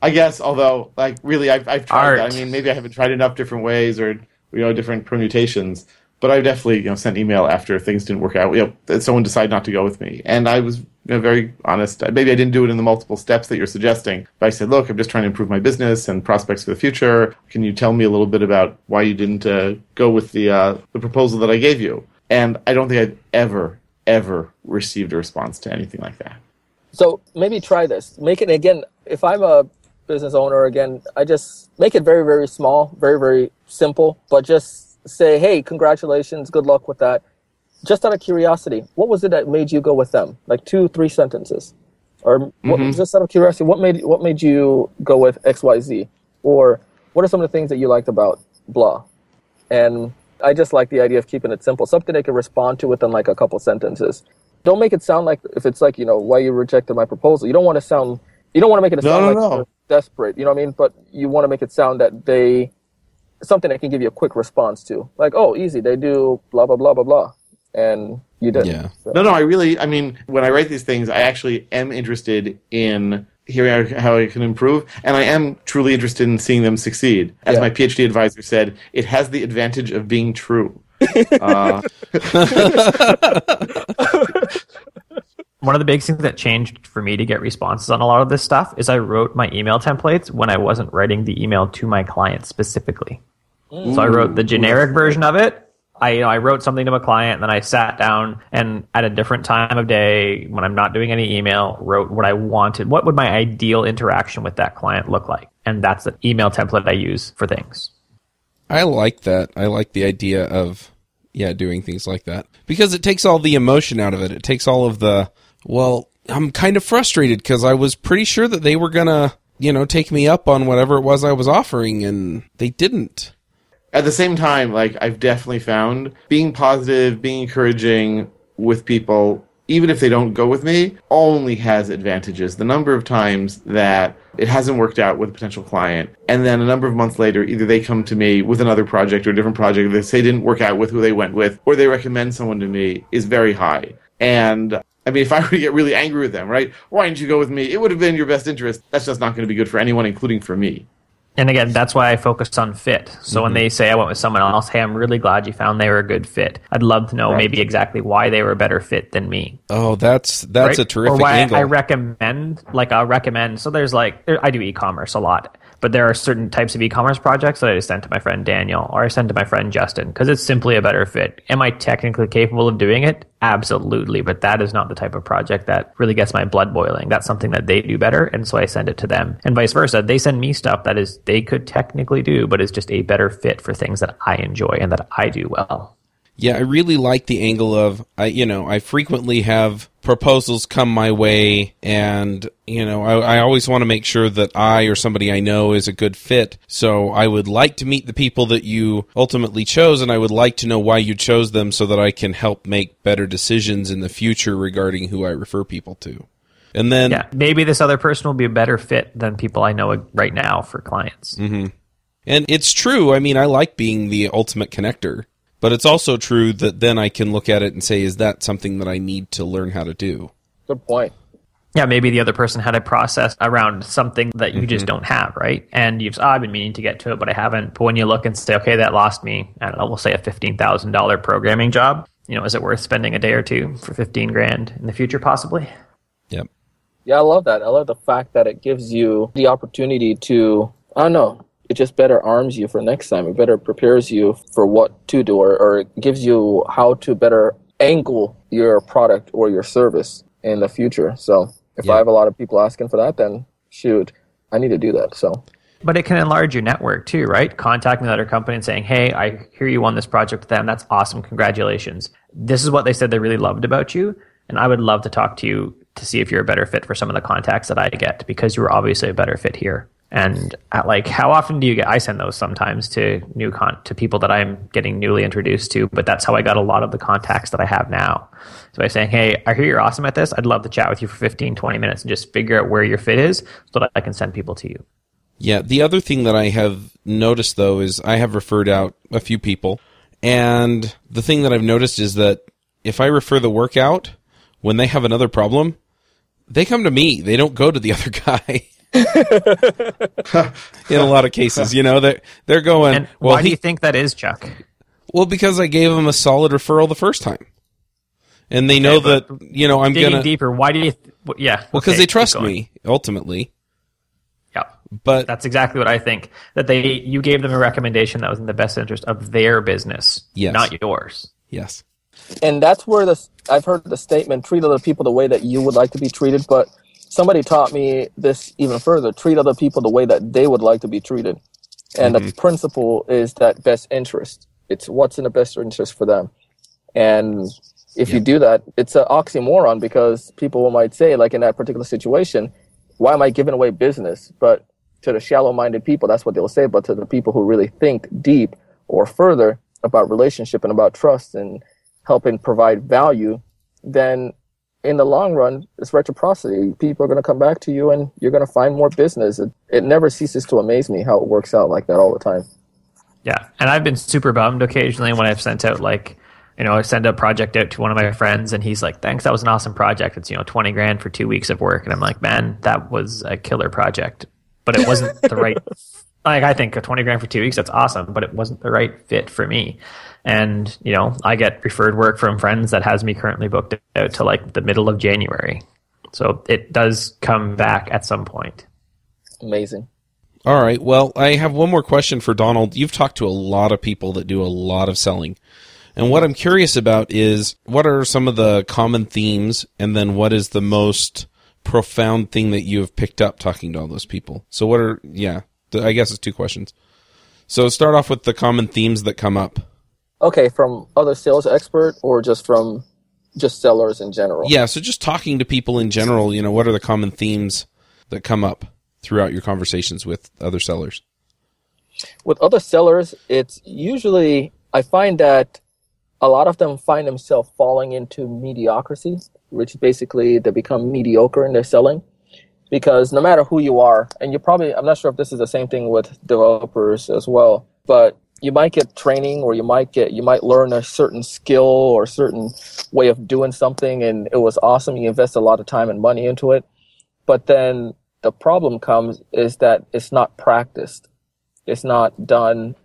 I guess, although, like, really, I've, I've tried that. I mean, maybe I haven't tried enough different ways or, you know, different permutations. But I've definitely, you know, sent email after things didn't work out. You know, someone decided not to go with me. And I was, you know, very honest. Maybe I didn't do it in the multiple steps that you're suggesting. But I said, look, I'm just trying to improve my business and prospects for the future. Can you tell me a little bit about why you didn't uh, go with the uh, the proposal that I gave you? And I don't think I've ever, ever received a response to anything like that. So maybe try this. Make it, again, if I'm a business owner, again, I just make it very, very small, very, very simple, but just say, hey, congratulations, good luck with that. Just out of curiosity, what was it that made you go with them? Like two, three sentences. Or mm-hmm. what, just out of curiosity, what made what made you go with X Y Z? Or what are some of the things that you liked about blah? And I just like the idea of keeping it simple. Something they can respond to within like a couple sentences. Don't make it sound like, if it's like, you know, why you rejected my proposal. You don't want to sound, you don't want to make it sound no, no, like no. You're desperate. You know what I mean? But you want to make it sound that they... something that can give you a quick response to. Like, oh, easy, they do blah, blah, blah, blah, blah. And you didn't. Yeah. So. No, no, I really, I mean, when I write these things, I actually am interested in hearing how I can improve. And I am truly interested in seeing them succeed. As yeah. my PhD advisor said, it has the advantage of being true. uh, One of the big things that changed for me to get responses on a lot of this stuff is I wrote my email templates when I wasn't writing the email to my client specifically. Mm. So I wrote the generic version of it. I, you know, I wrote something to my client, and then I sat down and at a different time of day when I'm not doing any email, wrote what I wanted. What would my ideal interaction with that client look like? And that's the email template I use for things. I like that. I like the idea of, yeah, doing things like that. Because it takes all the emotion out of it. It takes all of the... well, I'm kind of frustrated because I was pretty sure that they were going to, you know, take me up on whatever it was I was offering, and they didn't. At the same time, like, I've definitely found being positive, being encouraging with people, even if they don't go with me, only has advantages. The number of times that it hasn't worked out with a potential client, and then a number of months later, either they come to me with another project or a different project that they didn't work out with who they went with, or they recommend someone to me is very high. And... I mean, if I were to get really angry with them, right? Why didn't you go with me? It would have been in your best interest. That's just not going to be good for anyone, including for me. And again, that's why I focused on fit. So mm-hmm. when they say I went with someone else, hey, I'm really glad you found they were a good fit. I'd love to know right. maybe exactly why they were a better fit than me. Oh, that's that's right? a terrific or why angle. I recommend, like I'll recommend. So there's like, I do e-commerce a lot. But there are certain types of e-commerce projects that I send to my friend Daniel or I send to my friend Justin because it's simply a better fit. Am I technically capable of doing it? Absolutely. But that is not the type of project that really gets my blood boiling. That's something that they do better. And so I send it to them and vice versa. They send me stuff that is they could technically do, but is just a better fit for things that I enjoy and that I do well. Yeah, I really like the angle of, I, you know, I frequently have proposals come my way and, you know, I, I always want to make sure that I or somebody I know is a good fit. So I would like to meet the people that you ultimately chose and I would like to know why you chose them so that I can help make better decisions in the future regarding who I refer people to. And then... yeah, maybe this other person will be a better fit than people I know right now for clients. Mm-hmm. And it's true. I mean, I like being the ultimate connector. But it's also true that then I can look at it and say, is that something that I need to learn how to do? Good point. Yeah, maybe the other person had a process around something that you mm-hmm. just don't have, right? And you've, oh, I've been meaning to get to it, but I haven't. But when you look and say, okay, that lost me, I don't know, we'll say a fifteen thousand dollars programming job. You know, is it worth spending a day or two for fifteen grand in the future possibly? Yep. Yeah, I love that. I love the fact that it gives you the opportunity to, I don't know, it just better arms you for next time. It better prepares you for what to do, or, or it gives you how to better angle your product or your service in the future. So if yeah. I have a lot of people asking for that, then shoot, I need to do that. So, but it can enlarge your network too, right? Contacting another company and saying, hey, I hear you won this project with them. That's awesome. Congratulations. This is what they said they really loved about you. And I would love to talk to you to see if you're a better fit for some of the contacts that I get because you were obviously a better fit here. And at like, how often do you get? I send those sometimes to new con to people that I'm getting newly introduced to, but that's how I got a lot of the contacts that I have now. So by saying, hey, I hear you're awesome at this. I'd love to chat with you for fifteen, twenty minutes and just figure out where your fit is so that I can send people to you. Yeah. The other thing that I have noticed though is I have referred out a few people. And the thing that I've noticed is that if I refer the work out, when they have another problem, they come to me. They don't go to the other guy. In a lot of cases, you know, they're, they're going... And why well, he, do you think that is, Chuck? Well, because I gave them a solid referral the first time. And they okay, know that, you know, I'm going to... deeper, why do you... Th- yeah. Well, because okay, they trust me, ultimately. Yeah. But that's exactly what I think. That they you gave them a recommendation that was in the best interest of their business, yes. not yours. Yes. And that's where the, I've heard the statement, treat other people the way that you would like to be treated, but... somebody taught me this even further. Treat other people the way that they would like to be treated. And mm-hmm. the principle is that best interest. It's what's in the best interest for them. And if yeah. you do that, it's an oxymoron because people might say, like in that particular situation, why am I giving away business? But to the shallow-minded people, that's what they'll say. But to the people who really think deep or further about relationship and about trust and helping provide value, then in the long run, it's reciprocity. People are going to come back to you and you're going to find more business. It, it never ceases to amaze me how it works out like that all the time. Yeah. And I've been super bummed occasionally when I've sent out like, you know, I send a project out to one of my friends and he's like, thanks, that was an awesome project. It's, you know, twenty grand for two weeks of work. And I'm like, man, that was a killer project, but it wasn't the right, like I think a twenty grand for two weeks, that's awesome, but it wasn't the right fit for me. And, you know, I get preferred work from friends that has me currently booked out to like the middle of January. So it does come back at some point. Amazing. All right. Well, I have one more question for Donald. You've talked to a lot of people that do a lot of selling. And what I'm curious about is what are some of the common themes? And then what is the most profound thing that you have picked up talking to all those people? So what are, yeah, I guess it's two questions. So start off with the common themes that come up. Okay, from other sales experts or just from just sellers in general? Yeah, so just talking to people in general, you know, what are the common themes that come up throughout your conversations with other sellers? With other sellers, it's usually, I find that a lot of them find themselves falling into mediocrity, which basically they become mediocre in their selling. Because no matter who you are, and you probably, I'm not sure if this is the same thing with developers as well, but you might get training or you might get, you might learn a certain skill or a certain way of doing something and it was awesome. You invest a lot of time and money into it. But then the problem comes is that it's not practiced. It's not done,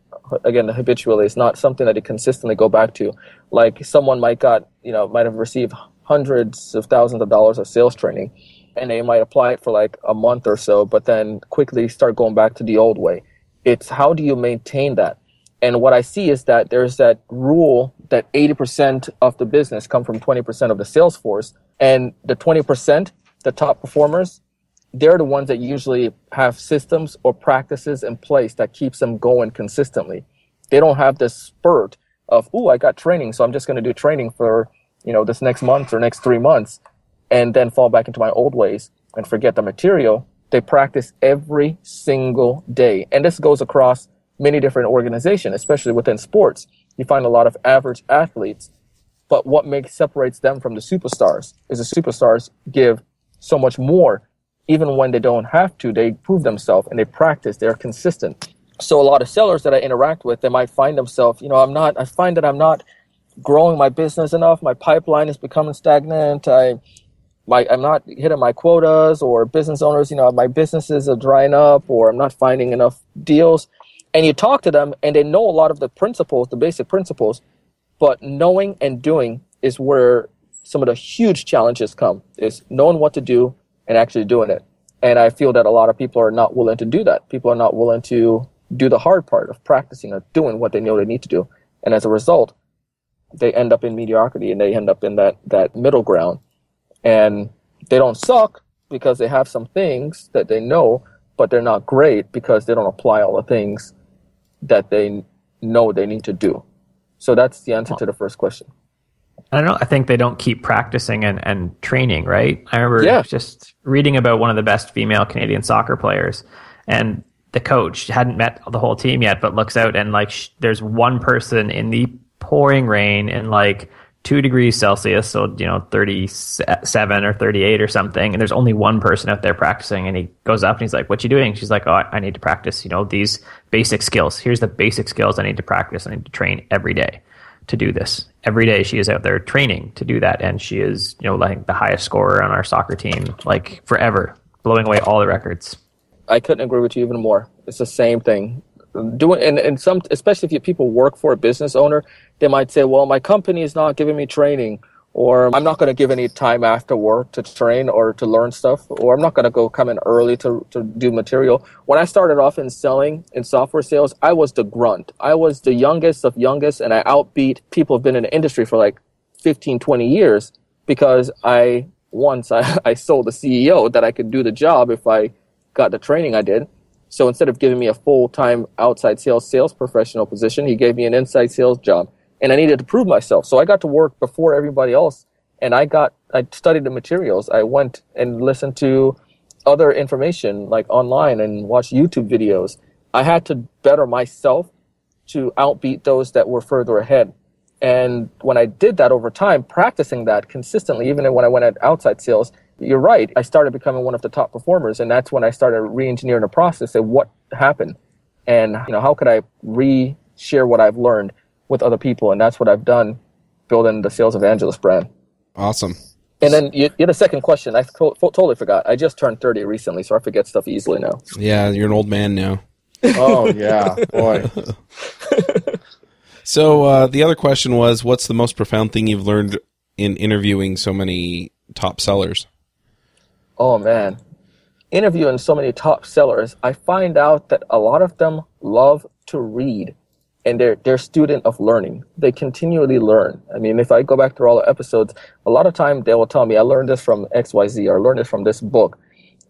again, habitually. It's not something that you consistently go back to. Like someone might got, you know, might have received hundreds of thousands of dollars of sales training, and they might apply it for like a month or so, but then quickly start going back to the old way. It's how do you maintain that? And what I see is that there's that rule that eighty percent of the business come from twenty percent of the sales force, and the twenty percent, the top performers, they're the ones that usually have systems or practices in place that keeps them going consistently. They don't have this spurt of, oh, I got training, so I'm just going to do training for, you know, this next month or next three months and then fall back into my old ways and forget the material. They practice every single day. And this goes across many different organizations, especially within sports. You find a lot of average athletes, but what makes separates them from the superstars is the superstars give so much more. Even when they don't have to, they prove themselves and they practice, they're consistent. So a lot of sellers that I interact with, they might find themselves, you know, I'm not, I find that I'm not growing my business enough. My pipeline is becoming stagnant. I, my, I'm not hitting my quotas, or business owners, you know, my businesses are drying up, or I'm not finding enough deals. And you talk to them and they know a lot of the principles, the basic principles, but knowing and doing is where some of the huge challenges come, is knowing what to do and actually doing it. And I feel that a lot of people are not willing to do that. People are not willing to do the hard part of practicing or doing what they know they need to do. And as a result, they end up in mediocrity and they end up in that, that middle ground. And they don't suck because they have some things that they know, but they're not great because they don't apply all the things that they know they need to do. So that's the answer to the first question. I don't. I think they don't keep practicing and, and training, right? I remember yeah. just reading about one of the best female Canadian soccer players, and the coach hadn't met the whole team yet, but looks out and like sh- there's one person in the pouring rain in like two degrees Celsius, so you know thirty-seven or thirty-eight or something, and there's only one person out there practicing. And he goes up and he's like, "What you doing?" She's like, "Oh, I, I need to practice. You know these basic skills. Here's the basic skills I need to practice. I need to train every day to do this." Every day she is out there training to do that, and she is, you know, like the highest scorer on our soccer team, like forever, blowing away all the records. I couldn't agree with you even more. It's the same thing. Doing and, and some, especially if you people work for a business owner, they might say, well, my company is not giving me training, or I'm not going to give any time after work to train or to learn stuff, or I'm not going to go come in early to, to do material. When I started off in selling, in software sales, I was the grunt. I was the youngest of youngest, and I outbeat people who've been in the industry for like fifteen, twenty years because I, once I, I sold the C E O that I could do the job if I got the training I did. So instead of giving me a full-time outside sales sales professional position, he gave me an inside sales job. And I needed to prove myself. So I got to work before everybody else. And I got, I studied the materials. I went and listened to other information like online and watched YouTube videos. I had to better myself to outbeat those that were further ahead. And when I did that over time, practicing that consistently, even when I went at outside sales, you're right, I started becoming one of the top performers. And that's when I started re-engineering the process and what happened. And, you know, how could I re-share what I've learned with other people? And that's what I've done, building the Sales Evangelist brand. Awesome. And then you, you had a second question. I to- totally forgot. I just turned thirty recently, so I forget stuff easily now. Yeah, you're an old man now. Oh, yeah. Boy. So uh, the other question was, what's the most profound thing you've learned in interviewing so many top sellers? Oh, man. Interviewing so many top sellers, I find out that a lot of them love to read. And they're, they're student of learning. They continually learn. I mean, if I go back through all the episodes, a lot of time they will tell me, I learned this from X Y Z, or I learned this from this book.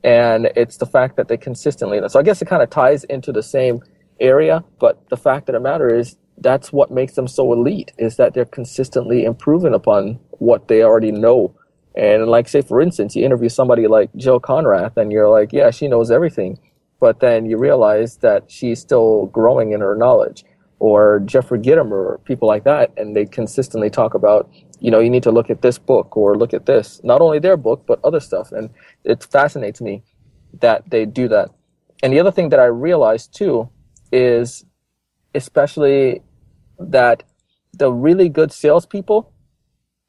And it's the fact that they consistently, so I guess it kind of ties into the same area, but the fact of the matter is that's what makes them so elite, is that they're consistently improving upon what they already know. And like, say, for instance, you interview somebody like Jill Conrath and you're like, yeah, she knows everything. But then you realize that she's still growing in her knowledge. Or Jeffrey Gitomer, or people like that, and they consistently talk about, you know, you need to look at this book or look at this. Not only their book, but other stuff. And it fascinates me that they do that. And the other thing that I realized, too, is especially that the really good salespeople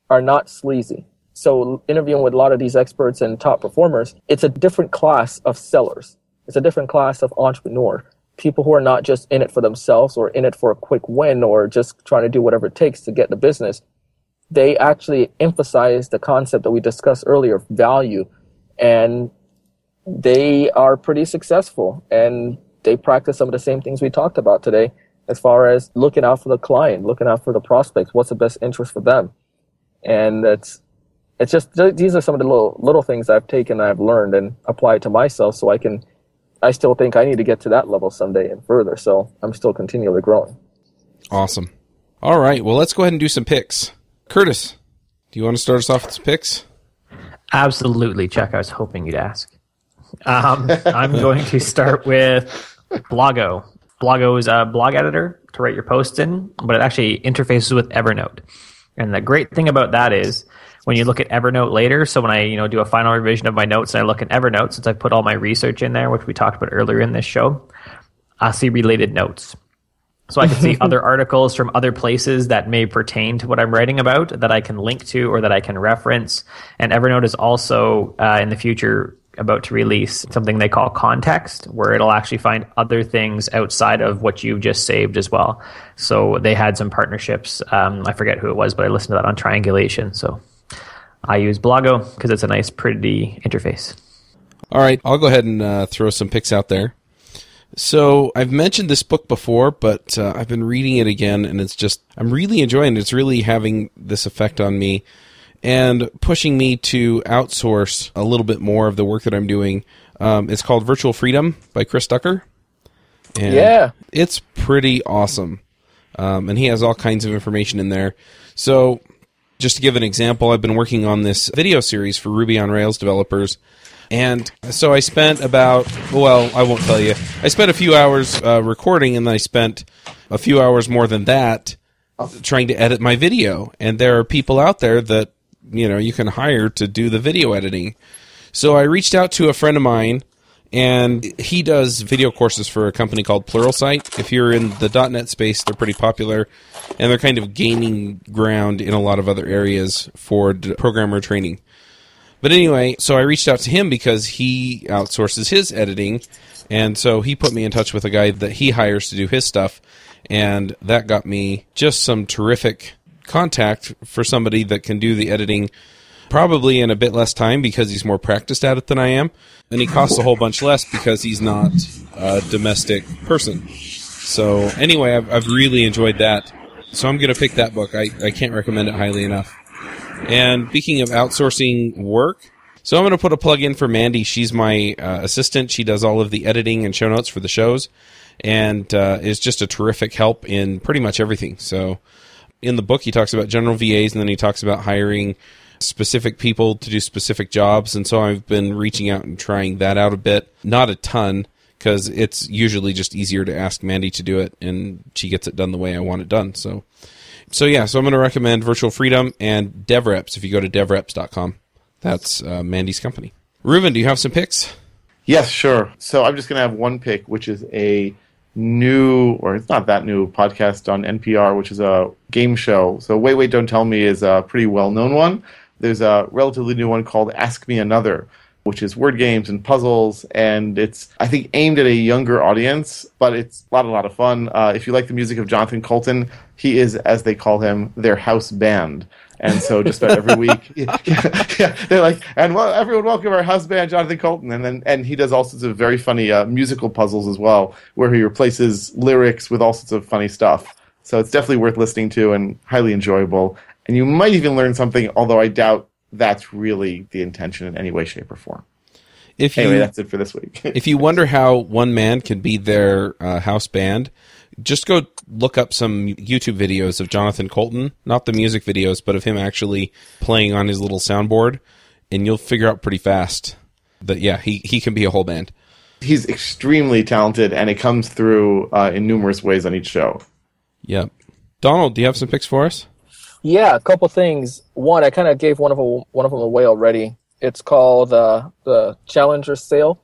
are not sleazy. So interviewing with a lot of these experts and top performers, it's a different class of sellers. It's a different class of entrepreneurs. People who are not just in it for themselves or in it for a quick win or just trying to do whatever it takes to get the business, they actually emphasize the concept that we discussed earlier, value, and they are pretty successful, and they practice some of the same things we talked about today as far as looking out for the client, looking out for the prospects, what's the best interest for them. And it's it's just, these are some of the little little things I've taken, I've learned and applied to myself, so I can, I still think I need to get to that level someday and further, so I'm still continually growing. Awesome. All right, well, let's go ahead and do some picks. Curtis, do you want to start us off with some picks? Absolutely, Chuck. I was hoping you'd ask. Um, I'm going to start with Bloggo. Bloggo is a blog editor to write your posts in, but it actually interfaces with Evernote. And the great thing about that is when you look at Evernote later, so when I you know do a final revision of my notes and I look at Evernote, since I put all my research in there, which we talked about earlier in this show, I see related notes. So I can see other articles from other places that may pertain to what I'm writing about that I can link to or that I can reference. And Evernote is also uh, in the future about to release something they call context, where it'll actually find other things outside of what you've just saved as well. So they had some partnerships. Um, I forget who it was, but I listened to that on Triangulation. So I use Bloggo because it's a nice, pretty interface. All right. I'll go ahead and uh, throw some picks out there. So I've mentioned this book before, but uh, I've been reading it again, and it's just, I'm really enjoying it. It's really having this effect on me and pushing me to outsource a little bit more of the work that I'm doing. Um, it's called Virtual Freedom by Chris Ducker. And yeah. It's pretty awesome. Um, and he has all kinds of information in there. So just to give an example, I've been working on this video series for Ruby on Rails developers. And so I spent about, well, I won't tell you. I spent a few hours uh, recording, and then I spent a few hours more than that trying to edit my video. And there are people out there that, you know, you can hire to do the video editing. So I reached out to a friend of mine, and he does video courses for a company called Pluralsight. If you're in the .dot net space, they're pretty popular, and they're kind of gaining ground in a lot of other areas for programmer training. But anyway, so I reached out to him because he outsources his editing, and so he put me in touch with a guy that he hires to do his stuff, and that got me just some terrific contact for somebody that can do the editing probably in a bit less time because he's more practiced at it than I am, and he costs a whole bunch less because he's not a domestic person. So anyway, I've, I've really enjoyed that, so I'm going to pick that book. I, I can't recommend it highly enough. And speaking of outsourcing work, so I'm going to put a plug in for Mandy. She's my uh, assistant. She does all of the editing and show notes for the shows, and uh, is just a terrific help in pretty much everything. So in the book, he talks about general V As, and then he talks about hiring specific people to do specific jobs. And so I've been reaching out and trying that out a bit. Not a ton, because it's usually just easier to ask Mandy to do it, and she gets it done the way I want it done. So... So yeah, so I'm going to recommend Virtual Freedom and DevReps if you go to dev reps dot com. That's uh, Mandy's company. Reuven, do you have some picks? Yes, sure. So I'm just going to have one pick, which is a new, or it's not that new, podcast on N P R, which is a game show. So Wait Wait Don't Tell Me is a pretty well-known one. There's a relatively new one called Ask Me Another, which is word games and puzzles, and it's, I think, aimed at a younger audience, but it's a lot, a lot of fun. Uh, if you like the music of Jonathan Coulton, he is, as they call him, their house band. And so just about every week, yeah, yeah, they're like, and well, everyone welcome our house band, Jonathan Coulton. And then and he does all sorts of very funny uh, musical puzzles as well, where he replaces lyrics with all sorts of funny stuff. So it's definitely worth listening to and highly enjoyable. And you might even learn something, although I doubt that's really the intention in any way, shape, or form. If you, anyway, that's it for this week. If you wonder how one man can be their uh, house band, just go look up some YouTube videos of Jonathan Coulton, not the music videos, but of him actually playing on his little soundboard, and you'll figure out pretty fast that, yeah, he, he can be a whole band. He's extremely talented, and it comes through uh, in numerous ways on each show. Yeah. Donald, do you have some picks for us? Yeah, a couple things. One, I kind of gave one of them, one of them away already. It's called uh, The Challenger Sale,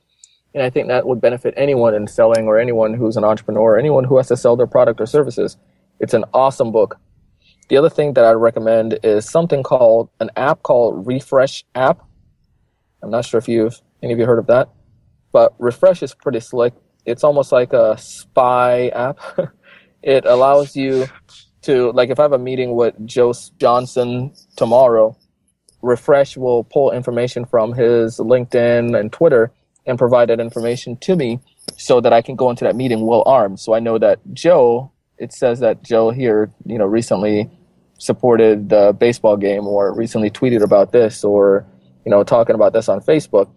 and I think that would benefit anyone in selling, or anyone who's an entrepreneur, anyone who has to sell their product or services. It's an awesome book. The other thing that I recommend is something called, an app called Refresh App. I'm not sure if you've any of you heard of that, but Refresh is pretty slick. It's almost like a spy app. It allows you... to, like, if I have a meeting with Joe Johnson tomorrow, Refresh will pull information from his LinkedIn and Twitter and provide that information to me so that I can go into that meeting well armed. So I know that Joe, it says that Joe here, you know, recently supported the baseball game or recently tweeted about this or, you know, talking about this on Facebook.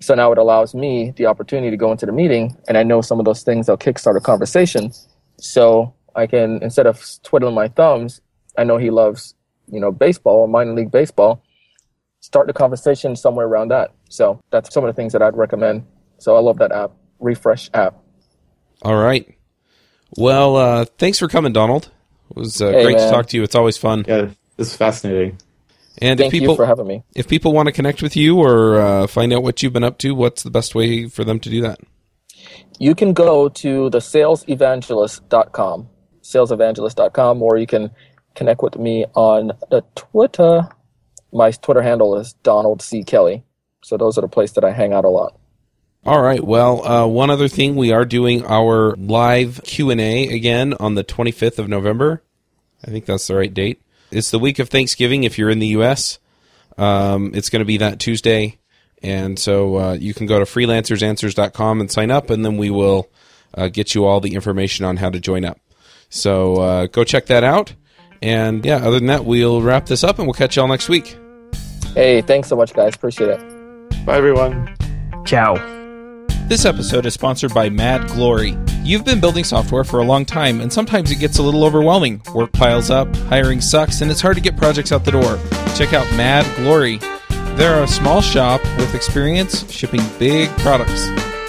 So now it allows me the opportunity to go into the meeting, and I know some of those things that'll kickstart a conversation. So I can, instead of twiddling my thumbs, I know he loves, you know, baseball, minor league baseball, start the conversation somewhere around that. So that's some of the things that I'd recommend. So I love that app, Refresh App. All right. Well, uh, thanks for coming, Donald. It was uh, hey, great man. to talk to you. It's always fun. Yeah, it's fascinating. And Thank if people, you for having me. If people want to connect with you or uh, find out what you've been up to, what's the best way for them to do that? You can go to the sales evangelist dot com, sales evangelist dot com, or you can connect with me on the Twitter. My Twitter handle is Donald C. Kelly. So those are the places that I hang out a lot. All right. Well, uh, one other thing, we are doing our live Q and A again on the twenty-fifth of November. I think that's the right date. It's the week of Thanksgiving if you're in the U S. Um, it's going to be that Tuesday. And so uh, you can go to freelancers answers dot com and sign up, and then we will uh, get you all the information on how to join up. So uh, go check that out. And yeah, other than that, we'll wrap this up and we'll catch y'all next week. Hey, thanks so much, guys. Appreciate it. Bye, everyone. Ciao. This episode is sponsored by Mad Glory. You've been building software for a long time, and sometimes it gets a little overwhelming. Work piles up, hiring sucks, and it's hard to get projects out the door. Check out Mad Glory. They're a small shop with experience shipping big products.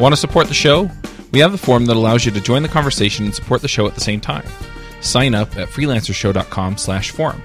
Want to support the show? We have a form that allows you to join the conversation and support the show at the same time. Sign up at freelancer show dot com slash forum.